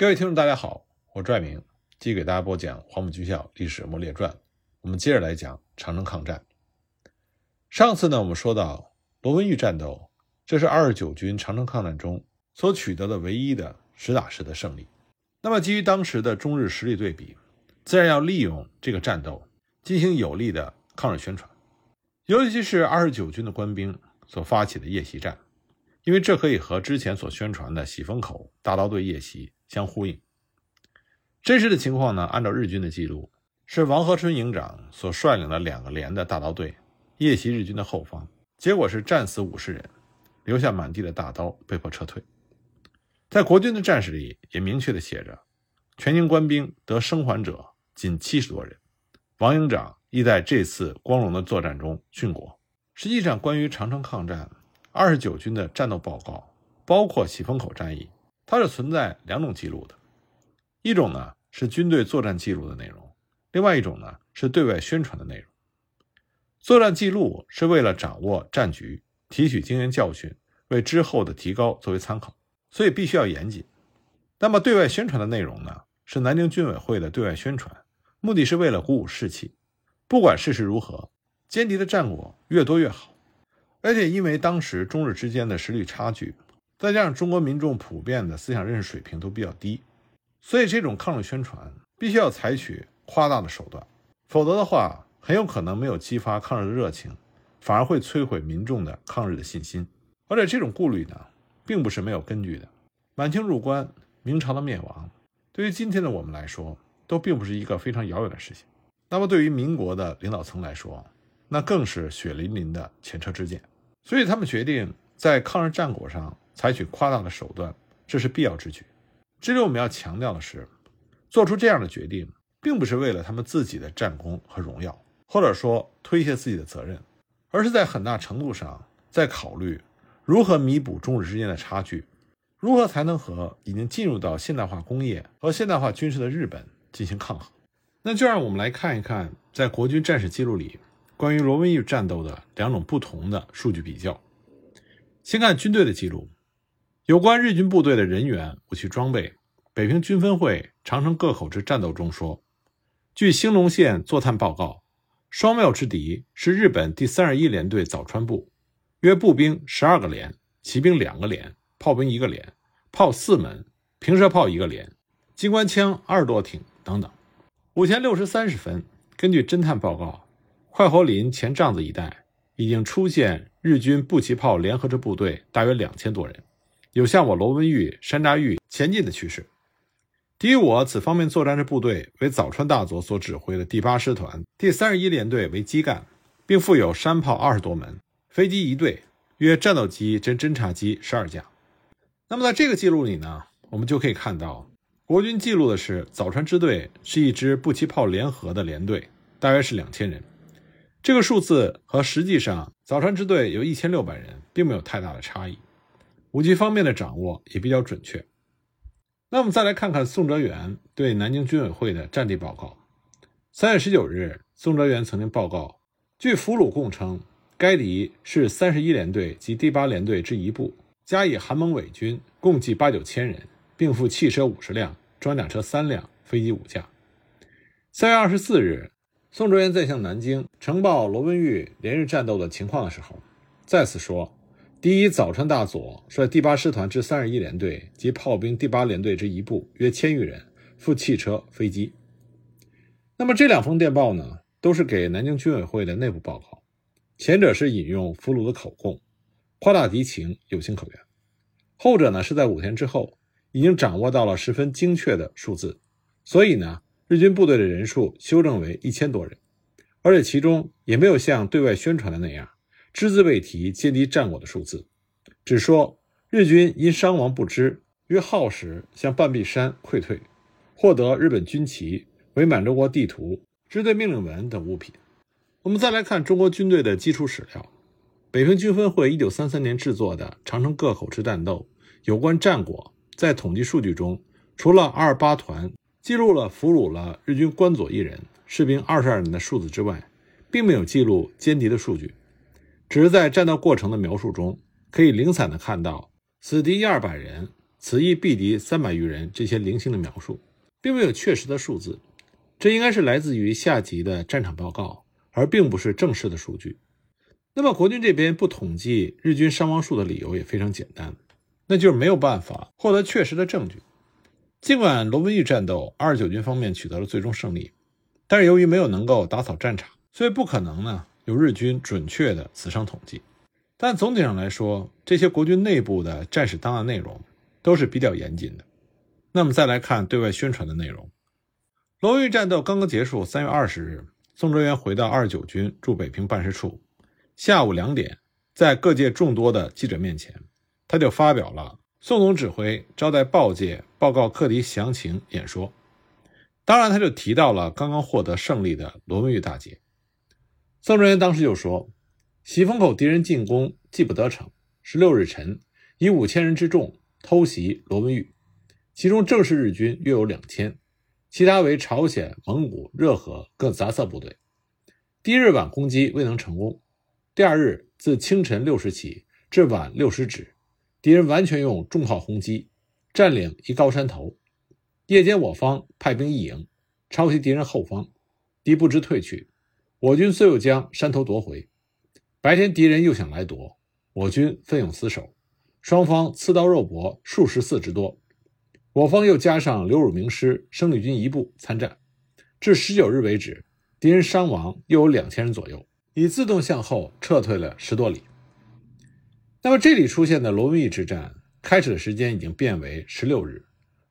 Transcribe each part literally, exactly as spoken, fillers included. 各位听众大家好，我拽明继续给大家播讲黄埔军校历史人物列传，我们接着来讲长征抗战。上次呢，我们说到罗文峪战斗，这是二十九军长征抗战中所取得的唯一的实打实的胜利。那么基于当时的中日实力对比，自然要利用这个战斗进行有力的抗日宣传，尤其是二十九军的官兵所发起的夜袭战，因为这可以和之前所宣传的喜峰口大刀队夜袭相呼应。真实的情况呢，按照日军的记录，是王和春营长所率领的两个连的大刀队夜袭日军的后方，结果是战死五十人，留下满地的大刀，被迫撤退。在国军的战史里也明确的写着，全营官兵得生还者仅七十多人，王营长亦在这次光荣的作战中殉国。实际上，关于长征抗战二十九军的战斗报告，包括喜峰口战役，它是存在两种记录的，一种呢是军队作战记录的内容，另外一种呢是对外宣传的内容。作战记录是为了掌握战局，提取经验教训，为之后的提高作为参考，所以必须要严谨。那么对外宣传的内容呢，是南京军委会的对外宣传，目的是为了鼓舞士气，不管事实如何，歼敌的战果越多越好。而且因为当时中日之间的实力差距，再加上中国民众普遍的思想认识水平都比较低，所以这种抗日宣传必须要采取夸大的手段，否则的话很有可能没有激发抗日的热情，反而会摧毁民众的抗日的信心。而且这种顾虑呢，并不是没有根据的。满清入关，明朝的灭亡，对于今天的我们来说都并不是一个非常遥远的事情，那么对于民国的领导层来说，那更是血淋淋的前车之鉴。所以他们决定在抗日战果上采取夸大的手段，这是必要之举。这里我们要强调的是，做出这样的决定并不是为了他们自己的战功和荣耀，或者说推卸自己的责任，而是在很大程度上在考虑如何弥补中日之间的差距，如何才能和已经进入到现代化工业和现代化军事的日本进行抗衡。那就让我们来看一看在国军战史记录里关于罗文峪战斗的两种不同的数据比较。先看军队的记录，有关日军部队的人员、武器装备，北平军分会长城各口之战斗中说，据兴隆县坐探报告，双庙之敌是日本第三十一联队早川部，约步兵十二个连，骑兵两个连，炮兵一个连，炮四门，平射炮一个连，机关枪二十多挺等等。午前六时三十分，根据侦探报告，快活林前帐子一带已经出现日军步骑炮联合之部队大约两千多人，有向我罗文峪、山楂峪前进的趋势。敌我此方面作战之部队为早川大佐所指挥的第八师团第三十一联队为基干，并附有山炮二十多门，飞机一队，约战斗机及侦察机十二架。那么在这个记录里呢，我们就可以看到国军记录的是早川支队是一支步骑炮联合的联队，大约是两千人。这个数字和实际上早川支队有一千六百人并没有太大的差异，武器方面的掌握也比较准确。那我们再来看看宋哲元对南京军委会的战地报告。三月十九日，宋哲元曾经报告，据俘虏供称，该敌是三十一联队及第八联队之一部，加以韩蒙伪军共计八九千人，并附汽车五十辆，装甲车三辆，飞机五架。三月二十四日，宋哲元在向南京呈报罗文峪连日战斗的情况的时候，再次说，第一早川大佐率第八师团之三十一联队及炮兵第八联队之一部约千余人，附汽车、飞机。那么这两封电报呢，都是给南京军委会的内部报告，前者是引用俘虏的口供，夸大敌情，有情可原；后者呢，是在五天之后已经掌握到了十分精确的数字，所以呢，日军部队的人数修正为一千多人，而且其中也没有像对外宣传的那样只字未提歼敌战果的数字，只说日军因伤亡不知，约耗时向半壁山溃退，获得日本军旗伪满洲国地图、支队命令文等物品。我们再来看中国军队的基础史料，北平军分会一九三三年制作的长城各口之战斗有关战果，在统计数据中，除了二十八团记录了俘虏了日军官佐一人、士兵二十二人的数字之外，并没有记录歼敌的数据，只是在战斗过程的描述中可以零散地看到死敌一二百人，此役毙敌三百余人这些零星的描述，并没有确实的数字，这应该是来自于下级的战场报告，而并不是正式的数据。那么国军这边不统计日军伤亡数的理由也非常简单，那就是没有办法获得确实的证据。尽管罗文峪战斗二十九军方面取得了最终胜利，但是由于没有能够打扫战场，所以不可能呢有日军准确的死伤统计。但总体上来说，这些国军内部的战史档案内容都是比较严谨的。那么再来看对外宣传的内容。罗文峪战斗刚刚结束三月二十日，宋哲元回到二十九军驻北平办事处，下午两点在各界众多的记者面前，他就发表了宋总指挥招待报界报告克敌详情演说。当然他就提到了刚刚获得胜利的罗文峪大捷。宋哲元当时就说，袭封口敌人进攻既不得逞，十六日晨以五千人之众偷袭罗文峪，其中正式日军约有两千，其他为朝鲜、蒙古、热河各杂色部队。第一日晚攻击未能成功，第二日自清晨六时起至晚六时止，敌人完全用重炮轰击，占领一高山头。夜间我方派兵一营，抄袭敌人后方，敌不知退去，我军虽又将山头夺回。白天敌人又想来夺，我军奋勇死守，双方刺刀肉搏数十次之多。我方又加上刘汝明师生力军一部参战，至十九日为止，敌人伤亡又有两千人左右，已自动向后撤退了十多里。那么这里出现的罗文峪之战开始的时间已经变为十六日，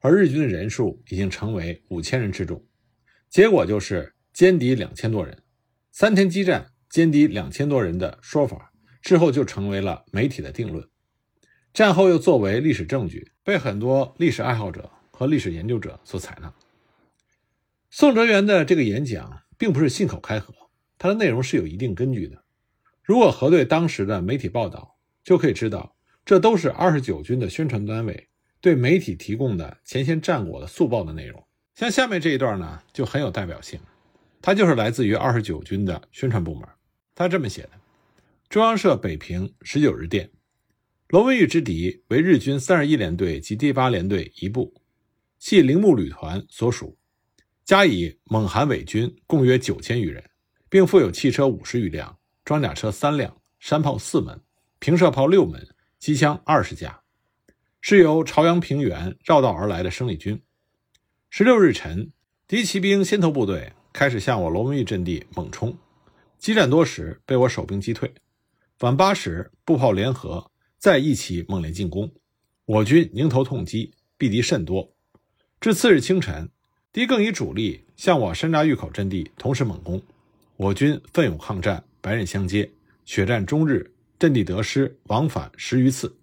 而日军的人数已经成为五千人之众，结果就是歼敌两千多人，三天激战歼敌两千多人的说法之后就成为了媒体的定论，战后又作为历史证据被很多历史爱好者和历史研究者所采纳。宋哲元的这个演讲并不是信口开河，它的内容是有一定根据的，如果核对当时的媒体报道，就可以知道这都是二十九军的宣传单位对媒体提供的前线战果的速报的内容。像下面这一段呢就很有代表性，它就是来自于二十九军的宣传部门。它这么写的，中央社北平十九日电，罗文峪之敌为日军三十一联队及第八联队一部，系铃木旅团所属，加以蒙韩伪军共约九千余人，并附有汽车五十余辆，装甲车三辆，山炮四门，平射炮六门，机枪二十架，是由朝阳平原绕道而来的生力军。十六日晨，敌骑兵先头部队开始向我罗文峪阵地猛冲，激战多时，被我守兵击退。晚八时，步炮联合再一起猛烈进攻，我军迎头痛击，毙敌甚多。至次日清晨，敌更以主力向我山楂峪口阵地同时猛攻，我军奋勇抗战，白刃相接，血战终日，阵地得失往返十余次，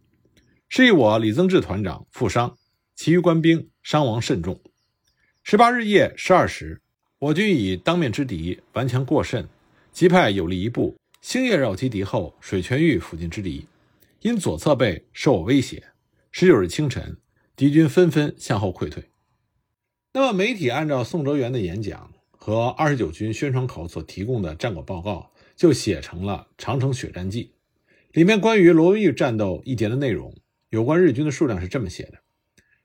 是以我李增志团长负伤，其余官兵伤亡甚重。十八日夜十二时，我军以当面之敌顽强过甚，即派有力一部星夜绕击敌后水泉峪附近之敌，因左侧背受我威胁，十九日清晨敌军纷纷向后溃退。那么媒体按照宋哲元的演讲和二十九军宣传口所提供的战果报告就写成了长城血战记，里面关于罗文峪战斗一节的内容，有关日军的数量是这么写的：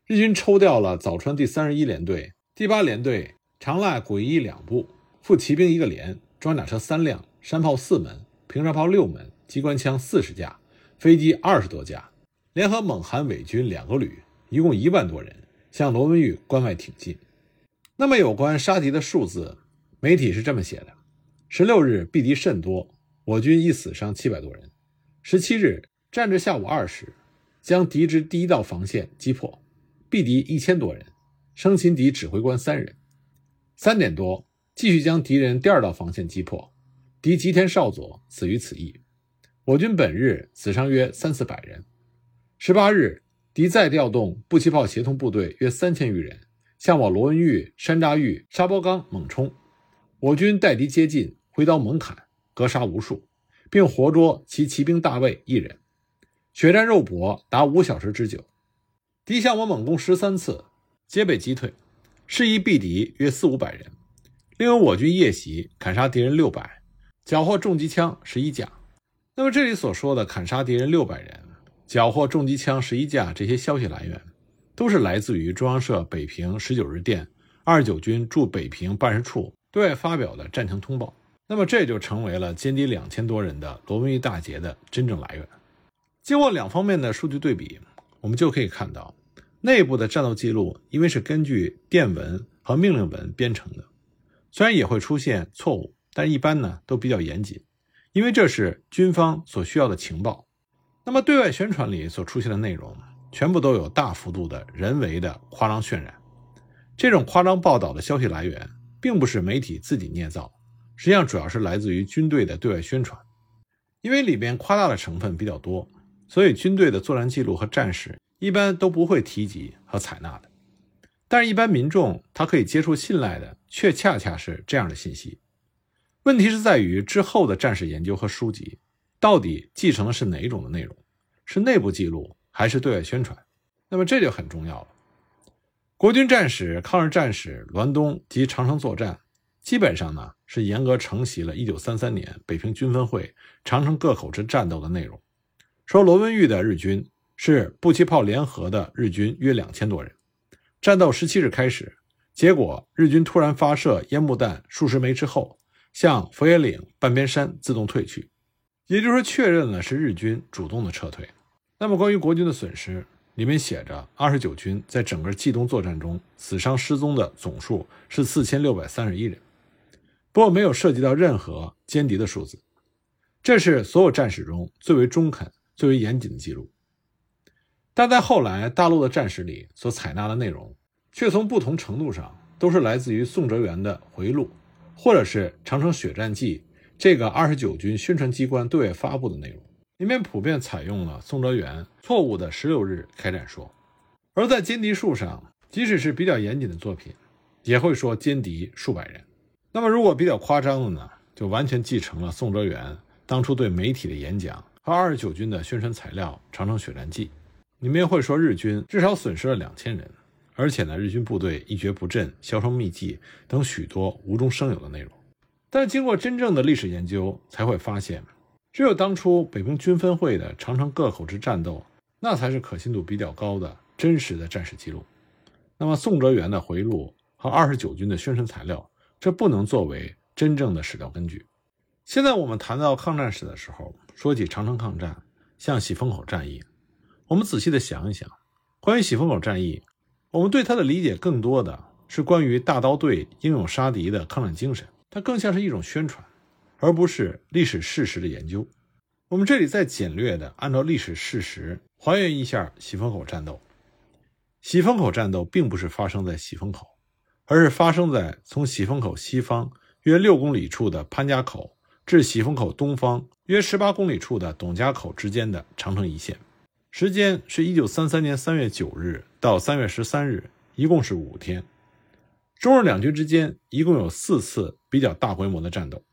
日军抽调了早川第三十一联队、第八联队、长濑鬼一两部，附骑兵一个连，装甲车三辆，山炮四门，平射炮六门，机关枪四十架，飞机二十多架，联合蒙韩伪军两个旅，一共一万多人，向罗文峪关外挺进。那么有关杀敌的数字，媒体是这么写的：十六日毙敌甚多，我军一死伤七百多人。十七日战至下午二时，将敌之第一道防线击破，毙敌一千多人，生擒敌指挥官三人。三点多继续将敌人第二道防线击破，敌吉田少佐死于此役，我军本日死伤约三四百人。十八日敌再调动步骑炮协同部队约三千余人，向我罗文峪、山楂峪、沙包岗猛冲，我军待敌接近，挥刀猛砍，格杀无数，并活捉其骑兵大尉一人，血战肉搏达五小时之久。敌向我猛攻十三次，皆被击退，是一毙敌约四五百人。另有我军夜袭砍杀敌人六百，缴获重机枪十一架。那么这里所说的砍杀敌人六百人、缴获重机枪十一架这些消息来源，都是来自于中央社北平十九日电二十九军驻北平办事处对外发表的战情通报。那么这就成为了歼敌两千多人的罗文玉大捷的真正来源。经过两方面的数据对比，我们就可以看到内部的战斗记录因为是根据电文和命令文编成的，虽然也会出现错误，但一般呢都比较严谨，因为这是军方所需要的情报。那么对外宣传里所出现的内容全部都有大幅度的人为的夸张渲染，这种夸张报道的消息来源并不是媒体自己捏造，实际上主要是来自于军队的对外宣传。因为里边夸大的成分比较多，所以军队的作战记录和战史一般都不会提及和采纳的。但是一般民众他可以接触信赖的却恰恰是这样的信息。问题是在于之后的战史研究和书籍到底继承的是哪种的内容，是内部记录还是对外宣传，那么这就很重要了。国军战史、抗日战史、滦东及长城作战基本上呢是严格承袭了一九三三年北平军分会长城各口之战斗的内容，说罗文玉的日军是步骑炮联合的日军约两千多人，战斗十七日开始，结果日军突然发射烟幕弹数十枚之后，向佛爷岭、半边山自动退去，也就是说确认了是日军主动的撤退。那么关于国军的损失里面写着二十九军在整个冀东作战中死伤失踪的总数是四千六百三十一人，不过没有涉及到任何歼敌的数字，这是所有战史中最为中肯、最为严谨的记录。但在后来大陆的战史里所采纳的内容却从不同程度上都是来自于宋哲元的回忆录，或者是长城血战记这个二十九军宣传机关对外发布的内容，里面普遍采用了宋哲元错误的十六日开战说。而在歼敌数上，即使是比较严谨的作品也会说歼敌数百人。那么如果比较夸张的呢，就完全继承了宋哲元当初对媒体的演讲和二十九军的宣传材料长城血战记，里面会说日军至少损失了两千人，而且呢，日军部队一蹶不振、销声匿迹等许多无中生有的内容。但经过真正的历史研究才会发现，只有当初北平军分会的长城各口之战斗，那才是可信度比较高的真实的战史记录。那么宋哲元的回忆录和二十九军的宣传材料，这不能作为真正的史料根据。现在我们谈到抗战史的时候，说起长城抗战，像喜峰口战役，我们仔细的想一想，关于喜峰口战役，我们对它的理解更多的是关于大刀队英勇杀敌的抗战精神，它更像是一种宣传，而不是历史事实的研究。我们这里再简略的按照历史事实还原一下喜峰口战斗。喜峰口战斗并不是发生在喜峰口，而是发生在从喜峰口西方约六公里处的潘家口至喜峰口东方约十八公里处的董家口之间的长城一线。时间是一九三三年三月九日到三月十三日，一共是五天。中日两军之间一共有四次比较大规模的战斗。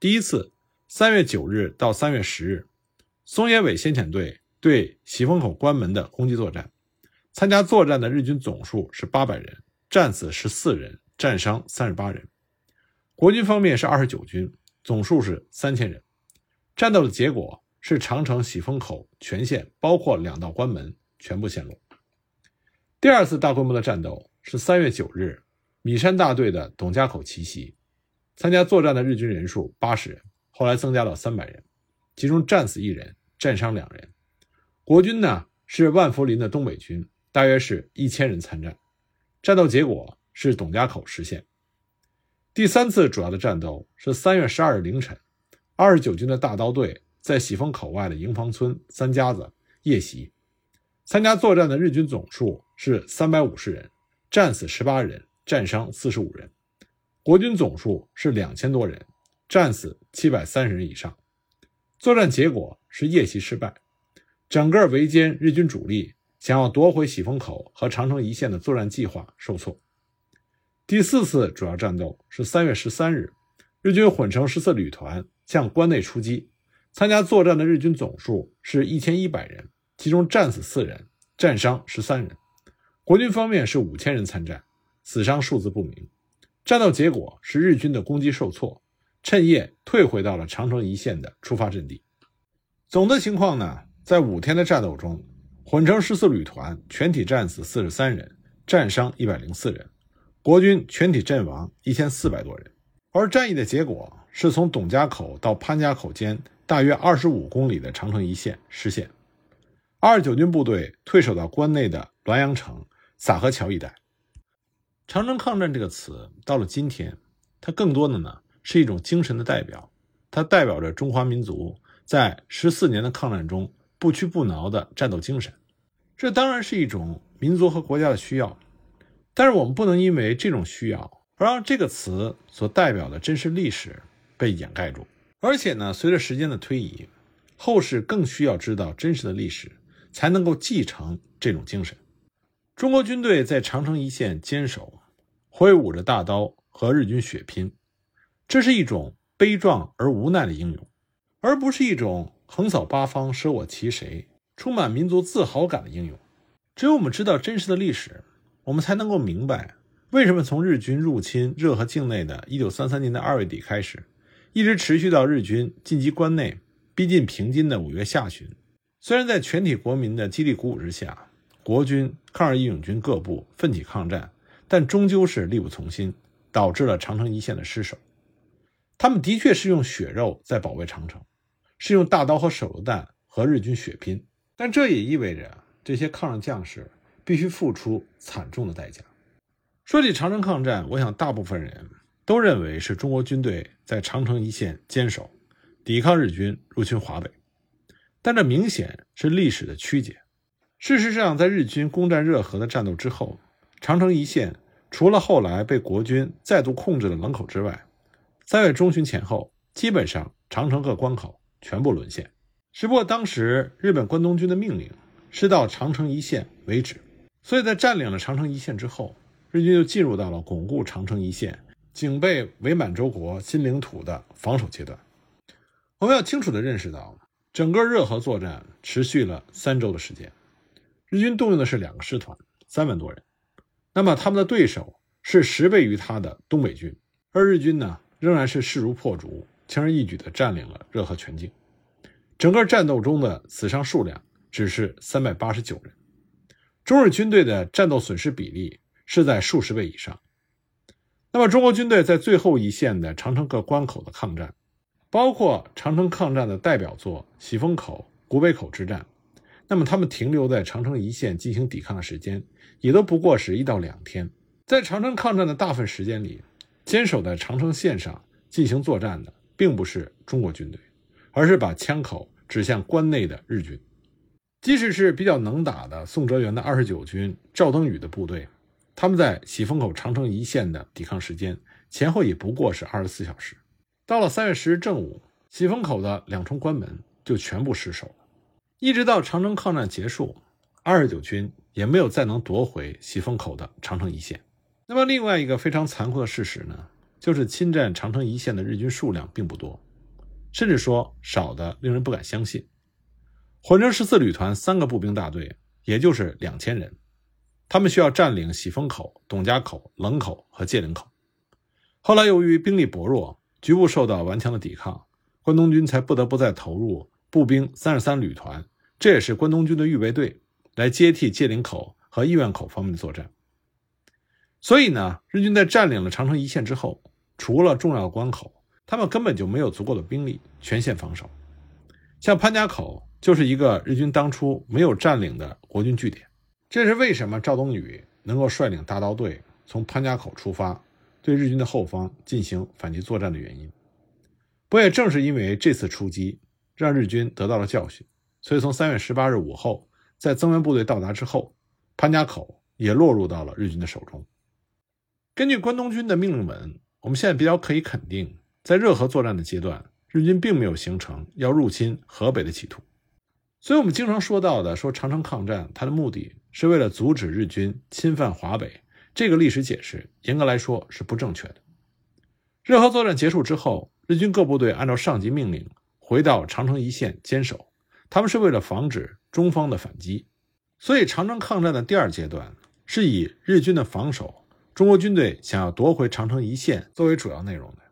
第一次三月九日到三月十日，松野伪先遣队对喜峰口关门的攻击作战，参加作战的日军总数是八百人，战死十四人，战伤三十八人。国军方面是二十九军，总数是三千人。战斗的结果是长城喜峰口全线包括两道关门全部陷落。第二次大规模的战斗是三月九日米山大队的董家口奇袭，参加作战的日军人数八十人，后来增加到三百人，其中战死一人，战伤两人。国军呢是万福林的东北军，大约是一千人参战，战斗结果是董家口失陷。第三次主要的战斗是三月十二日凌晨，二十九军的大刀队在喜峰口外的营房村、三家子夜袭，参加作战的日军总数是三百五十人，战死十八人，战伤四十五人。国军总数是两千多人，战死七百三十人以上。作战结果是夜袭失败，整个围歼日军主力想要夺回喜峰口和长城一线的作战计划受挫。第四次主要战斗是三月十三日，日军混成十四旅团向关内出击，参加作战的日军总数是一千一百人，其中战死四人，战伤十三人。国军方面是五千人参战，死伤数字不明。战斗结果是日军的攻击受挫，趁夜退回到了长城一线的出发阵地。总的情况呢，在五天的战斗中，混成十四旅团全体战死四十三人，战伤一百零四人，国军全体阵亡一千四百多人。而战役的结果是从董家口到潘家口间大约二十五公里的长城一线失陷。二十九军部队退守到关内的滦阳城、洒河桥一带。长城抗战这个词到了今天，它更多的呢是一种精神的代表，它代表着中华民族在十四年的抗战中不屈不挠的战斗精神。这当然是一种民族和国家的需要，但是我们不能因为这种需要而让这个词所代表的真实历史被掩盖住。而且呢，随着时间的推移，后世更需要知道真实的历史，才能够继承这种精神。中国军队在长城一线坚守，挥舞着大刀和日军血拼，这是一种悲壮而无奈的英勇，而不是一种横扫八方舍我其谁、充满民族自豪感的英勇。只有我们知道真实的历史，我们才能够明白为什么从日军入侵热河境内的一九三三年的二月底开始，一直持续到日军进击关内逼近平津的五月下旬。虽然在全体国民的激励鼓舞之下，国军、抗日义勇军各部奋起抗战，但终究是力不从心，导致了长城一线的失守。他们的确是用血肉在保卫长城，是用大刀和手榴弹和日军血拼，但这也意味着这些抗日将士必须付出惨重的代价。说起长城抗战，我想大部分人都认为是中国军队在长城一线坚守，抵抗日军入侵华北，但这明显是历史的曲解。事实上，在日军攻占热河的战斗之后，长城一线除了后来被国军再度控制的冷口之外，三月中旬前后基本上长城各关口全部沦陷。只不过当时日本关东军的命令是到长城一线为止，所以在占领了长城一线之后，日军就进入到了巩固长城一线、警备伪满洲国新领土的防守阶段。我们要清楚地认识到，整个热河作战持续了三周的时间，日军动用的是两个师团，三万多人，那么他们的对手是十倍于他的东北军，而日军呢仍然是势如破竹，轻而易举地占领了热河全境。整个战斗中的死伤数量只是三百八十九人，中日军队的战斗损失比例是在数十倍以上。那么中国军队在最后一线的长城各关口的抗战，包括长城抗战的代表作喜峰口、古北口之战，那么他们停留在长城一线进行抵抗的时间也都不过是一到两天。在长城抗战的大部分时间里，坚守在长城线上进行作战的并不是中国军队，而是把枪口指向关内的日军。即使是比较能打的宋哲元的二十九军、赵登禹的部队，他们在喜峰口长城一线的抵抗时间前后也不过是二十四小时。到了三月十日正午，喜峰口的两重关门就全部失守了。一直到长城抗战结束，二十九军也没有再能夺回喜峰口的长城一线。那么另外一个非常残酷的事实呢，就是侵占长城一线的日军数量并不多，甚至说少的令人不敢相信。混成十四旅团三个步兵大队，也就是两千人，他们需要占领喜峰口、董家口、冷口和界岭口。后来由于兵力薄弱，局部受到顽强的抵抗，关东军才不得不再投入步兵三十三旅团，这也是关东军的预备队，来接替界岭口和义苑口方面的作战。所以呢，日军在占领了长城一线之后，除了重要的关口，他们根本就没有足够的兵力全线防守。像潘家口就是一个日军当初没有占领的国军据点，这是为什么赵登禹能够率领大刀队从潘家口出发，对日军的后方进行反击作战的原因。不也正是因为这次出击让日军得到了教训，所以从三月十八日午后，在增援部队到达之后，潘家口也落入到了日军的手中。根据关东军的命令文，我们现在比较可以肯定，在热河作战的阶段，日军并没有形成要入侵河北的企图。所以我们经常说到的说长城抗战它的目的是为了阻止日军侵犯华北，这个历史解释严格来说是不正确的。热河作战结束之后，日军各部队按照上级命令回到长城一线坚守，他们是为了防止中方的反击。所以长城抗战的第二阶段是以日军的防守、中国军队想要夺回长城一线作为主要内容的。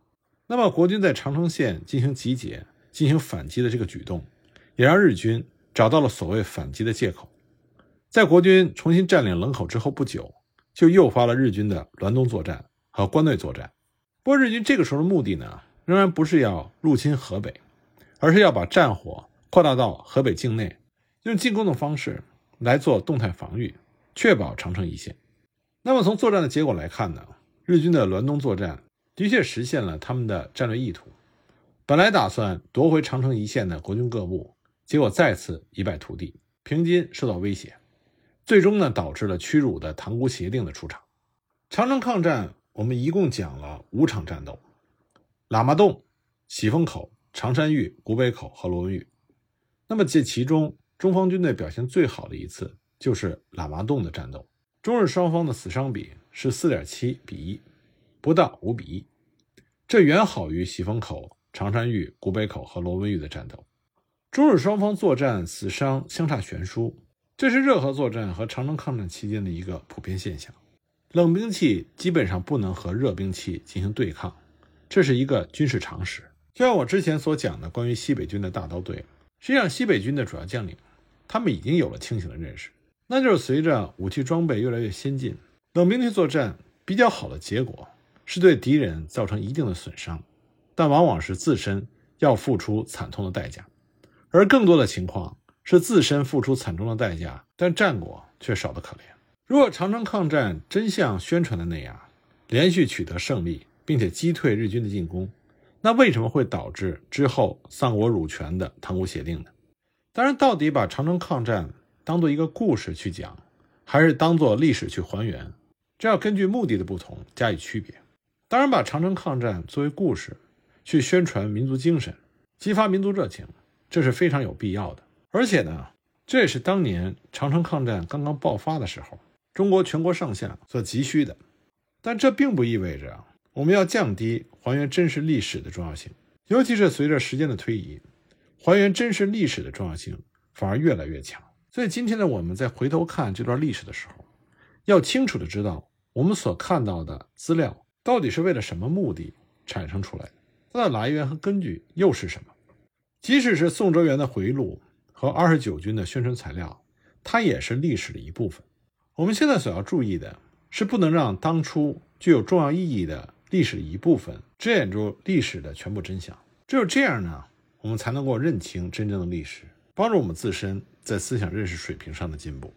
那么国军在长城线进行集结、进行反击的这个举动，也让日军找到了所谓反击的借口，在国军重新占领冷口之后不久，就诱发了日军的滦东作战和关内作战。不过日军这个时候的目的呢，仍然不是要入侵河北，而是要把战火扩大到河北境内，用进攻的方式来做动态防御，确保长城一线。那么从作战的结果来看呢，日军的滦东作战的确实现了他们的战略意图。本来打算夺回长城一线的国军各部，结果再次一败涂地，平津受到威胁，最终呢导致了屈辱的塘沽协定的出场。长城抗战我们一共讲了五场战斗，喇嘛洞、喜峰口、长山峪、古北口和罗文峪。那么这其中中方军队表现最好的一次就是喇嘛洞的战斗，中日双方的死伤比是 四点七比一，不到五比一，这远好于喜峰口、长山峪、古北口和罗文峪的战斗。中日双方作战死伤相差悬殊，这是热河作战和长城抗战期间的一个普遍现象。冷兵器基本上不能和热兵器进行对抗，这是一个军事常识。就像我之前所讲的关于西北军的大刀队，实际上西北军的主要将领他们已经有了清醒的认识，那就是随着武器装备越来越先进，冷兵器作战比较好的结果是对敌人造成一定的损伤，但往往是自身要付出惨痛的代价，而更多的情况是自身付出惨重的代价，但战果却少得可怜。如果长城抗战真像宣传的那样连续取得胜利，并且击退日军的进攻，那为什么会导致之后丧国辱权的塘沽协定呢？当然，到底把长城抗战当作一个故事去讲，还是当作历史去还原，这要根据目的的不同加以区别。当然，把长城抗战作为故事去宣传民族精神，激发民族热情，这是非常有必要的。而且呢，这也是当年长城抗战刚刚爆发的时候中国全国上下所急需的。但这并不意味着我们要降低还原真实历史的重要性，尤其是随着时间的推移，还原真实历史的重要性反而越来越强。所以今天呢，我们在回头看这段历史的时候，要清楚的知道我们所看到的资料到底是为了什么目的产生出来的，它的来源和根据又是什么。即使是宋哲元的回忆录和二十九军的宣传材料，它也是历史的一部分。我们现在所要注意的是，不能让当初具有重要意义的历史的一部分遮掩住历史的全部真相。只有这样呢，我们才能够认清真正的历史，帮助我们自身在思想认识水平上的进步。